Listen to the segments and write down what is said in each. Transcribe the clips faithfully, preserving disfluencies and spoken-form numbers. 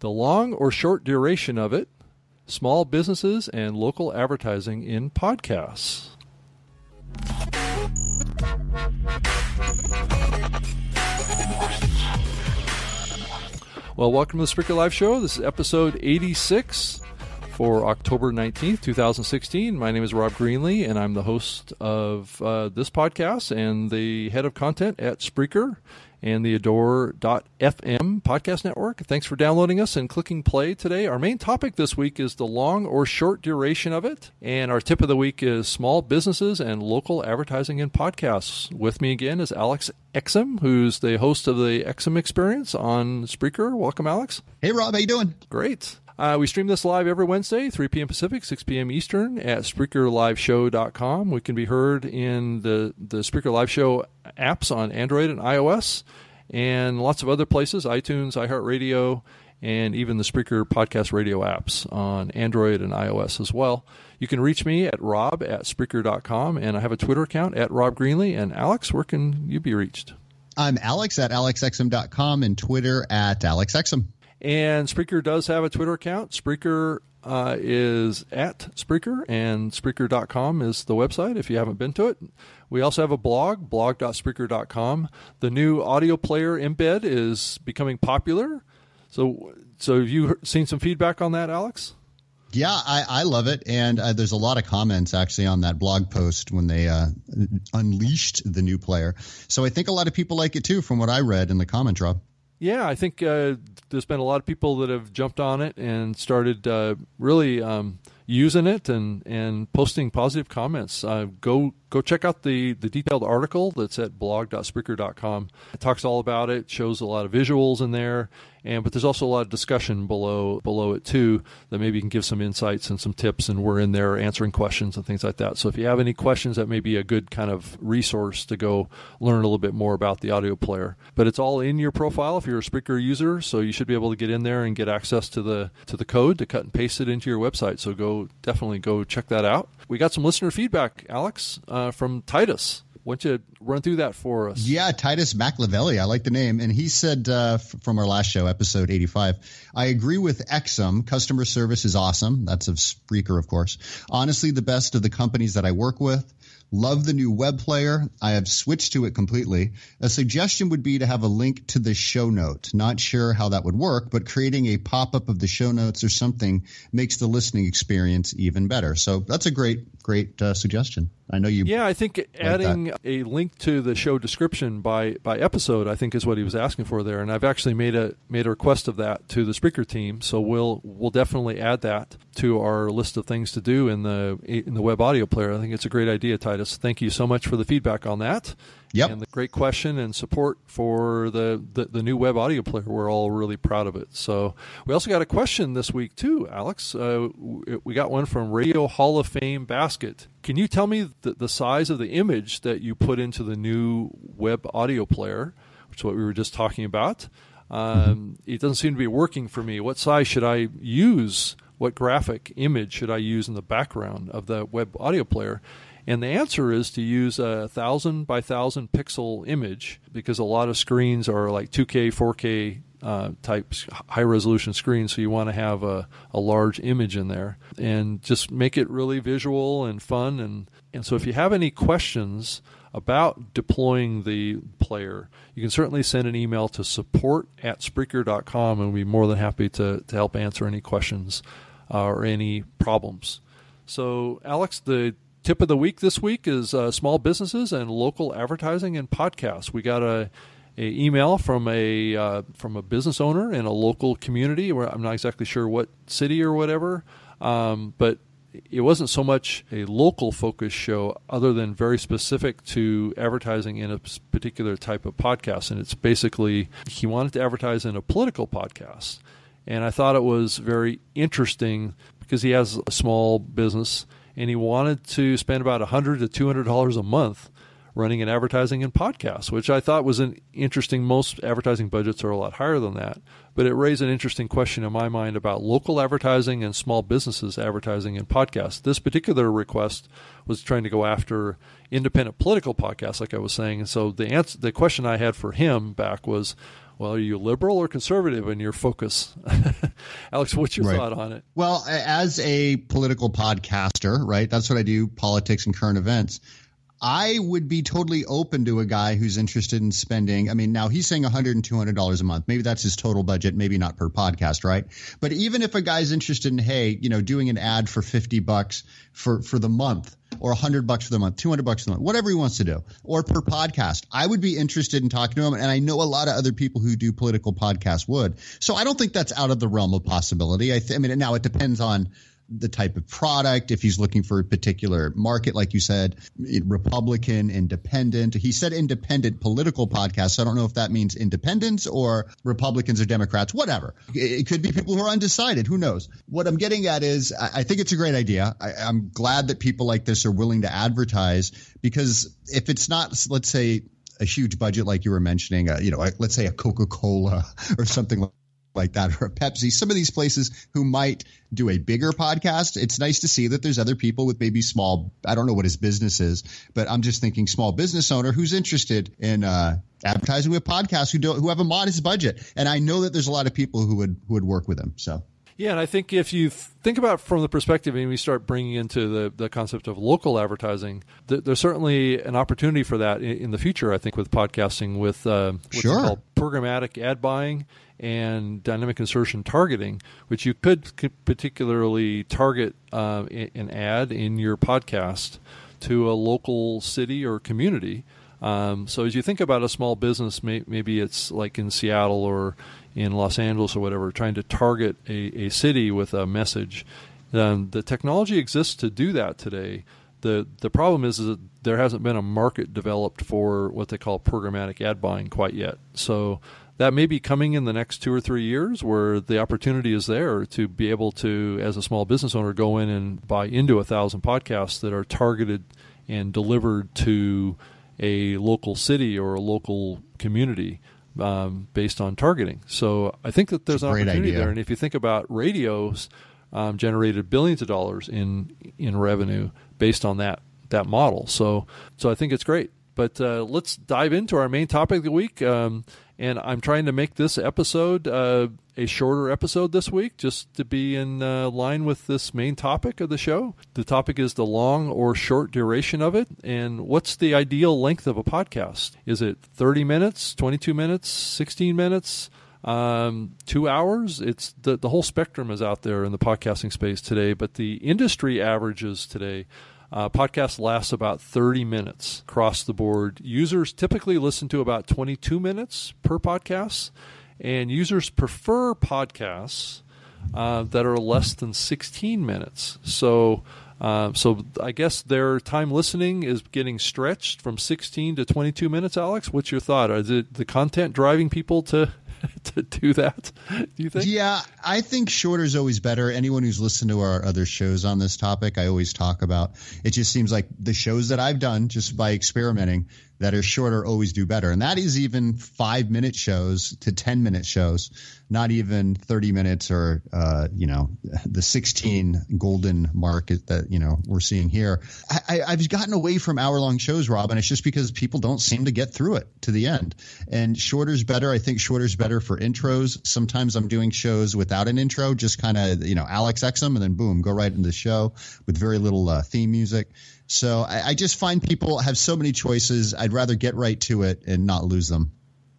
The long or short duration of it, small businesses and local advertising in podcasts. Well, welcome to the Spreaker Live Show. This is episode eighty-six for October nineteenth, twenty sixteen. My name is Rob Greenlee, and I'm the host of uh, this podcast and the head of content at Spreaker and the adore dot f m podcast network. Thanks for downloading us and clicking play today. Our main topic this week is the long or short duration of it, and our tip of the week is small businesses and local advertising in podcasts. With me again is Alex Exum, who's the host of the Exum Experience on Spreaker. Welcome, Alex. Hey, Rob. How you doing? Great. Uh, we stream this live every Wednesday, three p m Pacific, six p m Eastern at Spreaker Live Show dot com. We can be heard in the, the Spreaker Live Show apps on Android and iOS and lots of other places, iTunes, iHeartRadio, and even the Spreaker Podcast Radio apps on Android and iOS as well. You can reach me at rob at Spreaker dot com, and I have a Twitter account at Rob Greenlee. And Alex, where can you be reached? I'm Alex at Alex Exum dot com and Twitter at AlexExum. And Spreaker does have a Twitter account. Spreaker uh, is at Spreaker, and Spreaker dot com is the website if you haven't been to it. We also have a blog, blog dot spreaker dot com. The new audio player embed is becoming popular. So, so have you seen some feedback on that, Alex? Yeah, I, I love it. And uh, there's a lot of comments actually on that blog post when they uh, unleashed the new player. So I think a lot of people like it too from what I read in the comment drop. Yeah, I think uh, there's been a lot of people that have jumped on it and started uh, really um, using it and, and posting positive comments. Uh, go go check out the, the detailed article that's at blog dot spreaker dot com. It talks all about it, shows a lot of visuals in there, and but there's also a lot of discussion below below it too that maybe you can give some insights and some tips, and we're in there answering questions and things like that. So if you have any questions, that may be a good kind of resource to go learn a little bit more about the audio player. But it's all in your profile if you're a Spreaker user, so you should be able to get in there and get access to the to the code to cut and paste it into your website. So go definitely go check that out. We got some listener feedback, Alex, uh, from Titus. Why don't you run through that for us? Yeah, Titus Machiavelli. I like the name. And he said uh, f- from our last show, episode eighty-five, I agree with Exum. Customer service is awesome. That's of Spreaker, of course. Honestly, the best of the companies that I work with. Love the new web player. I have switched to it completely. A suggestion would be to have a link to the show note. Not sure how that would work, but creating a pop-up of the show notes or something makes the listening experience even better. So that's a great, great uh, suggestion. I know you. Yeah, I think like adding that. A link to the show description by, by episode, I think, is what he was asking for there. And I've actually made a made a request of that to the Spreaker team. So we'll we'll definitely add that to our list of things to do in the in the web audio player. I think it's a great idea, Titus. Thank you so much for the feedback on that. Yep. And the great question and support for the, the, the new web audio player. We're all really proud of it. So we also got a question this week, too, Alex. Uh, we got one from Radio Hall of Fame Basket. Can you tell me the, the size of the image that you put into the new web audio player, which is what we were just talking about? Um, it doesn't seem to be working for me. What size should I use? What graphic image should I use in the background of the web audio player? And the answer is to use a thousand by thousand pixel image, because a lot of screens are like two K, four K uh, types, high resolution screens. So you want to have a, a large image in there and just make it really visual and fun. And, and so if you have any questions about deploying the player, you can certainly send an email to support at Spreaker dot com, and we'll be more than happy to, to help answer any questions uh, or any problems. So, Alex, the tip of the week this week is uh, small businesses and local advertising and podcasts. We got a, a email from a uh, from a business owner in a local community where I'm not exactly sure what city or whatever, um, but it wasn't so much a local focus show other than very specific to advertising in a particular type of podcast. And it's basically he wanted to advertise in a political podcast. And I thought it was very interesting because he has a small business, and he wanted to spend about one hundred dollars to two hundred dollars a month running an advertising and podcasts, which I thought was an interesting. Most advertising budgets are a lot higher than that, but it raised an interesting question in my mind about local advertising and small businesses advertising and podcasts. This particular request was trying to go after independent political podcasts, like I was saying. And so the answer, the question I had for him back was, well, are you liberal or conservative in your focus? Alex, what's your right. thought on it? Well, as a political podcaster, right, that's what I do, politics and current events. I would be totally open to a guy who's interested in spending. I mean, now he's saying one hundred and two hundred dollars a month. Maybe that's his total budget, maybe not per podcast, right? But even if a guy's interested in, hey, you know, doing an ad for fifty bucks for, for the month, or one hundred bucks for the month, two hundred bucks for the month, whatever he wants to do, or per podcast, I would be interested in talking to him. And I know a lot of other people who do political podcasts would. So I don't think that's out of the realm of possibility. I, th- I mean, now it depends on the type of product, if he's looking for a particular market, like you said, Republican, independent. He said independent political podcasts. So I don't know if that means independents or Republicans or Democrats, whatever. It could be people who are undecided. Who knows? What I'm getting at is I think it's a great idea. I, I'm glad that people like this are willing to advertise, because if it's not, let's say, a huge budget like you were mentioning, uh, you know, let's say a Coca-Cola or something like like that, or a Pepsi, some of these places who might do a bigger podcast, it's nice to see that there's other people with maybe small, I don't know what his business is, but I'm just thinking small business owner who's interested in uh, advertising with podcasts who don't, who have a modest budget. And I know that there's a lot of people who would, who would work with him. So. Yeah, and I think if you think about it from the perspective, and we start bringing into the, the concept of local advertising, th- there's certainly an opportunity for that in, in the future, I think, with podcasting, with uh, what's sure. called programmatic ad buying and dynamic insertion targeting, which you could, could particularly target uh, an ad in your podcast to a local city or community. Um, so as you think about a small business, may, maybe it's like in Seattle or in Los Angeles or whatever, trying to target a, a city with a message. Um, the technology exists to do that today. The The problem is, is that there hasn't been a market developed for what they call programmatic ad buying quite yet. So that may be coming in the next two or three years, where the opportunity is there to be able to, as a small business owner, go in and buy into a thousand podcasts that are targeted and delivered to a local city or a local community um, based on targeting. So I think that there's an opportunity idea. there. And if you think about radios, um, generated billions of dollars in in revenue based on that that model. So so I think it's great. But uh, let's dive into our main topic of the week. Um, and I'm trying to make this episode uh, a shorter episode this week, just to be in uh, line with this main topic of the show. The topic is the long or short duration of it. And what's the ideal length of a podcast? Is it thirty minutes, twenty-two minutes, sixteen minutes, um, two hours? It's the, the whole spectrum is out there in the podcasting space today. But the industry averages today, Uh, podcast lasts about thirty minutes across the board. Users typically listen to about twenty-two minutes per podcast, and users prefer podcasts uh, that are less than sixteen minutes. So, uh, so I guess their time listening is getting stretched from sixteen to twenty-two minutes. Alex, what's your thought? Is it the content driving people to? to do that, do you think? Yeah, I think shorter is always better. Anyone who's listened to our other shows on this topic, I always talk about, it just seems like the shows that I've done just by experimenting that are shorter always do better. And that is even five-minute shows to ten-minute shows, not even thirty minutes or, uh, you know, the sixteen golden mark that, you know, we're seeing here. I, I've gotten away from hour-long shows, Rob, and it's just because people don't seem to get through it to the end. And shorter's better. I think shorter's better for intros. Sometimes I'm doing shows without an intro, just kind of, you know, Alex Exum, and then boom, go right into the show with very little uh, theme music. So I, I just find people have so many choices. I'd rather get right to it and not lose them.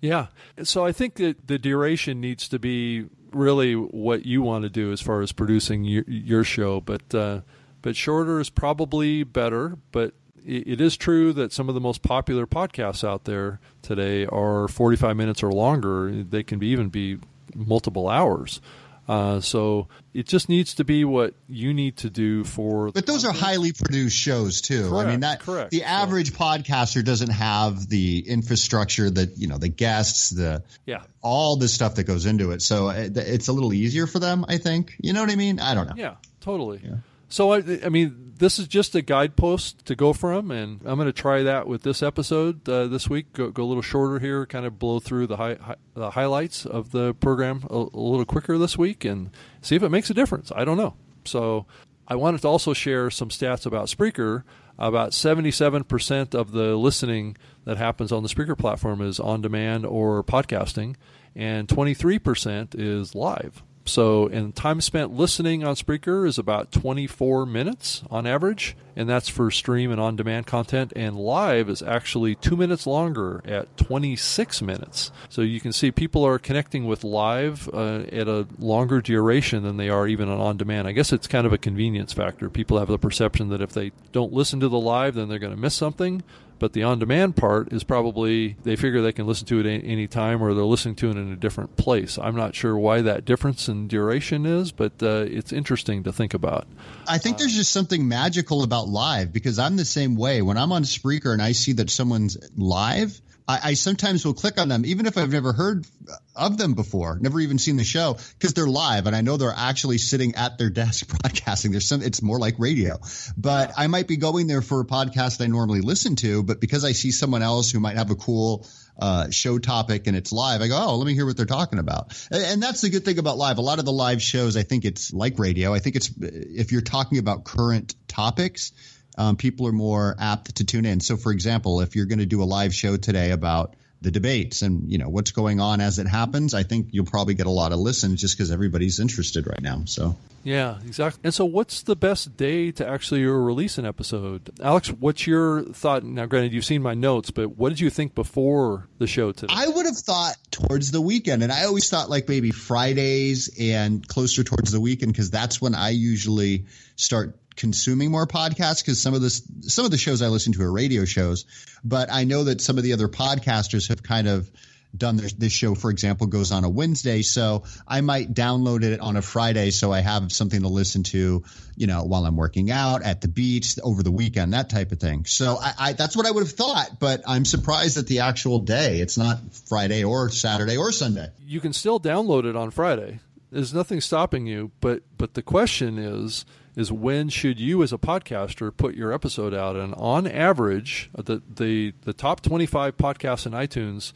Yeah. So I think that the duration needs to be really what you want to do as far as producing your, your show. But uh, but shorter is probably better. But it, it is true that some of the most popular podcasts out there today are forty-five minutes or longer. They can be, even be multiple hours. Uh, so it just needs to be what you need to do for. But those content. Are highly produced shows too. Correct, I mean, that correct, the average so. podcaster doesn't have the infrastructure that, you know, the guests, the yeah, all the stuff that goes into it. So it, it's a little easier for them, I think. You know what I mean? I don't know. Yeah, totally. Yeah. So I, I mean, this is just a guidepost to go from, and I'm going to try that with this episode uh, this week. Go, go a little shorter here, kind of blow through the, hi, hi, the highlights of the program a, a little quicker this week, and see if it makes a difference. I don't know. So I wanted to also share some stats about Spreaker. About seventy-seven percent of the listening that happens on the Spreaker platform is on demand or podcasting. and twenty-three percent is live. So, and time spent listening on Spreaker is about twenty-four minutes on average, and that's for stream and on-demand content. And live is actually two minutes longer at twenty-six minutes. So you can see people are connecting with live uh, at a longer duration than they are even on on-demand. I guess it's kind of a convenience factor. People have the perception that if they don't listen to the live, then they're going to miss something. But the on-demand part is probably they figure they can listen to it at any time, or they're listening to it in a different place. I'm not sure why that difference in duration is, but uh, it's interesting to think about. I think uh, there's just something magical about live, because I'm the same way. When I'm on Spreaker and I see that someone's live, I, I sometimes will click on them, even if I've never heard of them before, never even seen the show, because they're live and I know they're actually sitting at their desk broadcasting. There's some, it's more like radio, but I might be going there for a podcast I normally listen to, but because I see someone else who might have a cool uh, show topic and it's live, I go, oh, let me hear what they're talking about. And, and that's the good thing about live. A lot of the live shows, I think it's like radio. I think it's, if you're talking about current topics, Um, people are more apt to tune in. So, for example, if you're going to do a live show today about the debates and, you know, what's going on as it happens, I think you'll probably get a lot of listens just because everybody's interested right now. So, yeah, exactly. And so what's the best day to actually release an episode? Alex, what's your thought? Now, granted, you've seen my notes, but what did you think before the show today? I would have thought towards the weekend. And I always thought like maybe Fridays and closer towards the weekend, because that's when I usually start consuming more podcasts, because some of this, some of the shows I listen to are radio shows, but I know that some of the other podcasters have kind of done this, this show, for example, goes on a Wednesday. So I might download it on a Friday, so I have something to listen to, you know, while I'm working out, at the beach, over the weekend, that type of thing. So I, I that's what I would have thought, but I'm surprised at the actual day. It's not Friday or Saturday or Sunday. You can still download it on Friday. There's nothing stopping you, but but the question is, is when should you as a podcaster put your episode out? And on average, the the, the top twenty-five podcasts in iTunes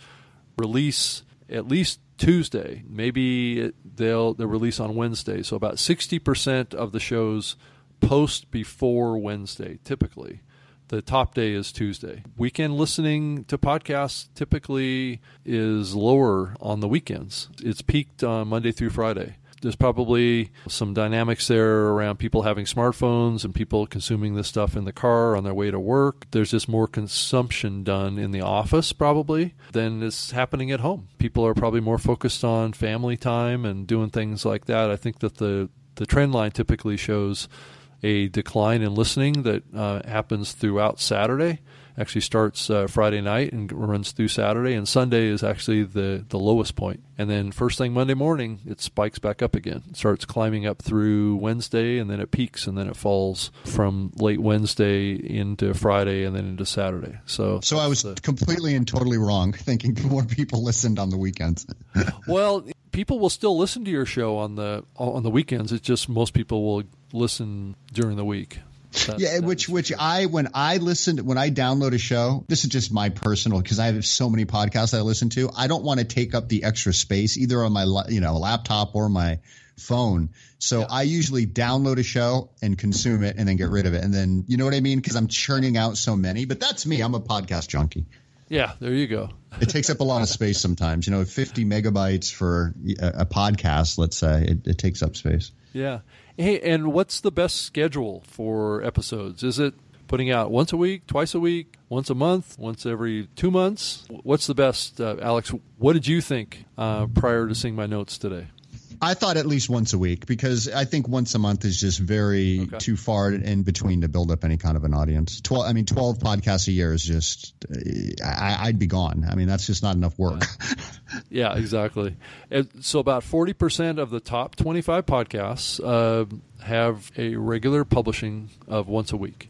release at least Tuesday. Maybe it, they'll, they'll release on Wednesday. So about sixty percent of the shows post before Wednesday, typically. The top day is Tuesday. Weekend listening to podcasts typically is lower on the weekends. It's peaked on Monday through Friday. There's probably some dynamics there around people having smartphones and people consuming this stuff in the car on their way to work. There's just more consumption done in the office probably than is happening at home. People are probably more focused on family time and doing things like that. I think that the, the trend line typically shows a decline in listening that uh, happens throughout Saturday. Actually starts uh, Friday night and runs through Saturday, and Sunday is actually the, the lowest point. And then first thing Monday morning, it spikes back up again. It starts climbing up through Wednesday, and then it peaks, and then it falls from late Wednesday into Friday and then into Saturday. So so I was the, completely and totally wrong thinking more people listened on the weekends. Well, people will still listen to your show on the on the weekends. It's just most people will listen during the week. That's, yeah, which which I when I listen when I download a show, this is just my personal, because I have so many podcasts I listen to. I don't want to take up the extra space either on my you know laptop or my phone. So yeah. I usually download a show and consume it and then get rid of it. And then, you know what I mean? Because I'm churning out so many. But that's me. I'm a podcast junkie. Yeah, there you go. It takes up a lot of space sometimes. You know, fifty megabytes for a, a podcast, let's say, it, it takes up space. Yeah. Hey, and what's the best schedule for episodes? Is it putting out once a week, twice a week, once a month, once every two months? What's the best, uh, Alex? What did you think uh, prior to seeing my notes today? I thought at least once a week, because I think once a month is just very okay. too far in between to build up any kind of an audience. Twelve, I mean, twelve podcasts a year is just I, I'd be gone. I mean, that's just not enough work. Yeah. Yeah, exactly. And so about forty percent of the top twenty-five podcasts uh, have a regular publishing of once a week,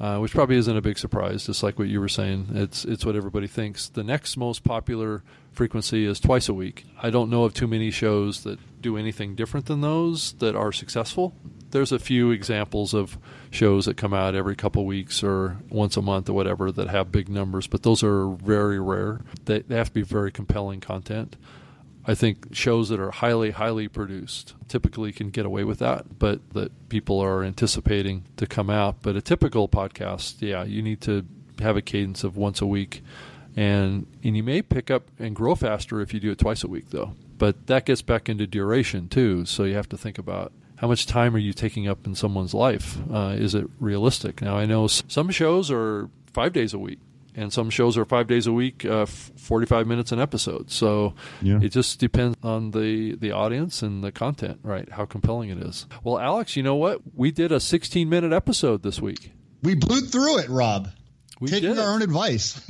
uh, which probably isn't a big surprise, just like what you were saying. It's it's what everybody thinks. The next most popular frequency is twice a week. I don't know of too many shows that do anything different than those that are successful. There's a few examples of shows that come out every couple of weeks or once a month or whatever that have big numbers, but those are very rare. They, they have to be very compelling content. I think shows that are highly, highly produced typically can get away with that, but that people are anticipating to come out. But a typical podcast, yeah, you need to have a cadence of once a week. And and you may pick up and grow faster if you do it twice a week, though. But that gets back into duration, too. So you have to think about how much time are you taking up in someone's life? Uh, is it realistic? Now, I know some shows are five days a week, and some shows are five days a week, uh, forty-five minutes an episode. So yeah. It just depends on the, the audience and the content, right, how compelling it is. Well, Alex, you know what? We did a sixteen-minute episode this week. We blew through it, Rob. We Taking our own advice.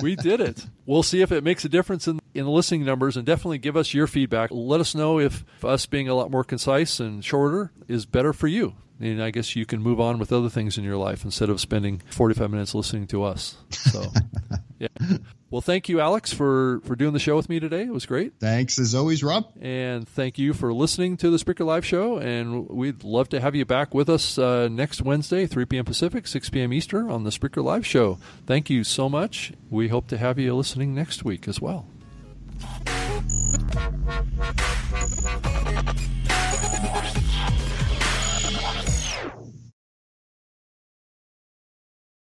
We did it. We'll see if it makes a difference in, in the listening numbers, and definitely give us your feedback. Let us know if us being a lot more concise and shorter is better for you. And I guess you can move on with other things in your life instead of spending forty-five minutes listening to us. So, yeah. Well, thank you, Alex, for, for doing the show with me today. It was great. Thanks, as always, Rob. And thank you for listening to the Spreaker Live Show. And we'd love to have you back with us uh, next Wednesday, three p.m. Pacific, six p.m. Eastern, on the Spreaker Live Show. Thank you so much. We hope to have you listening next week as well.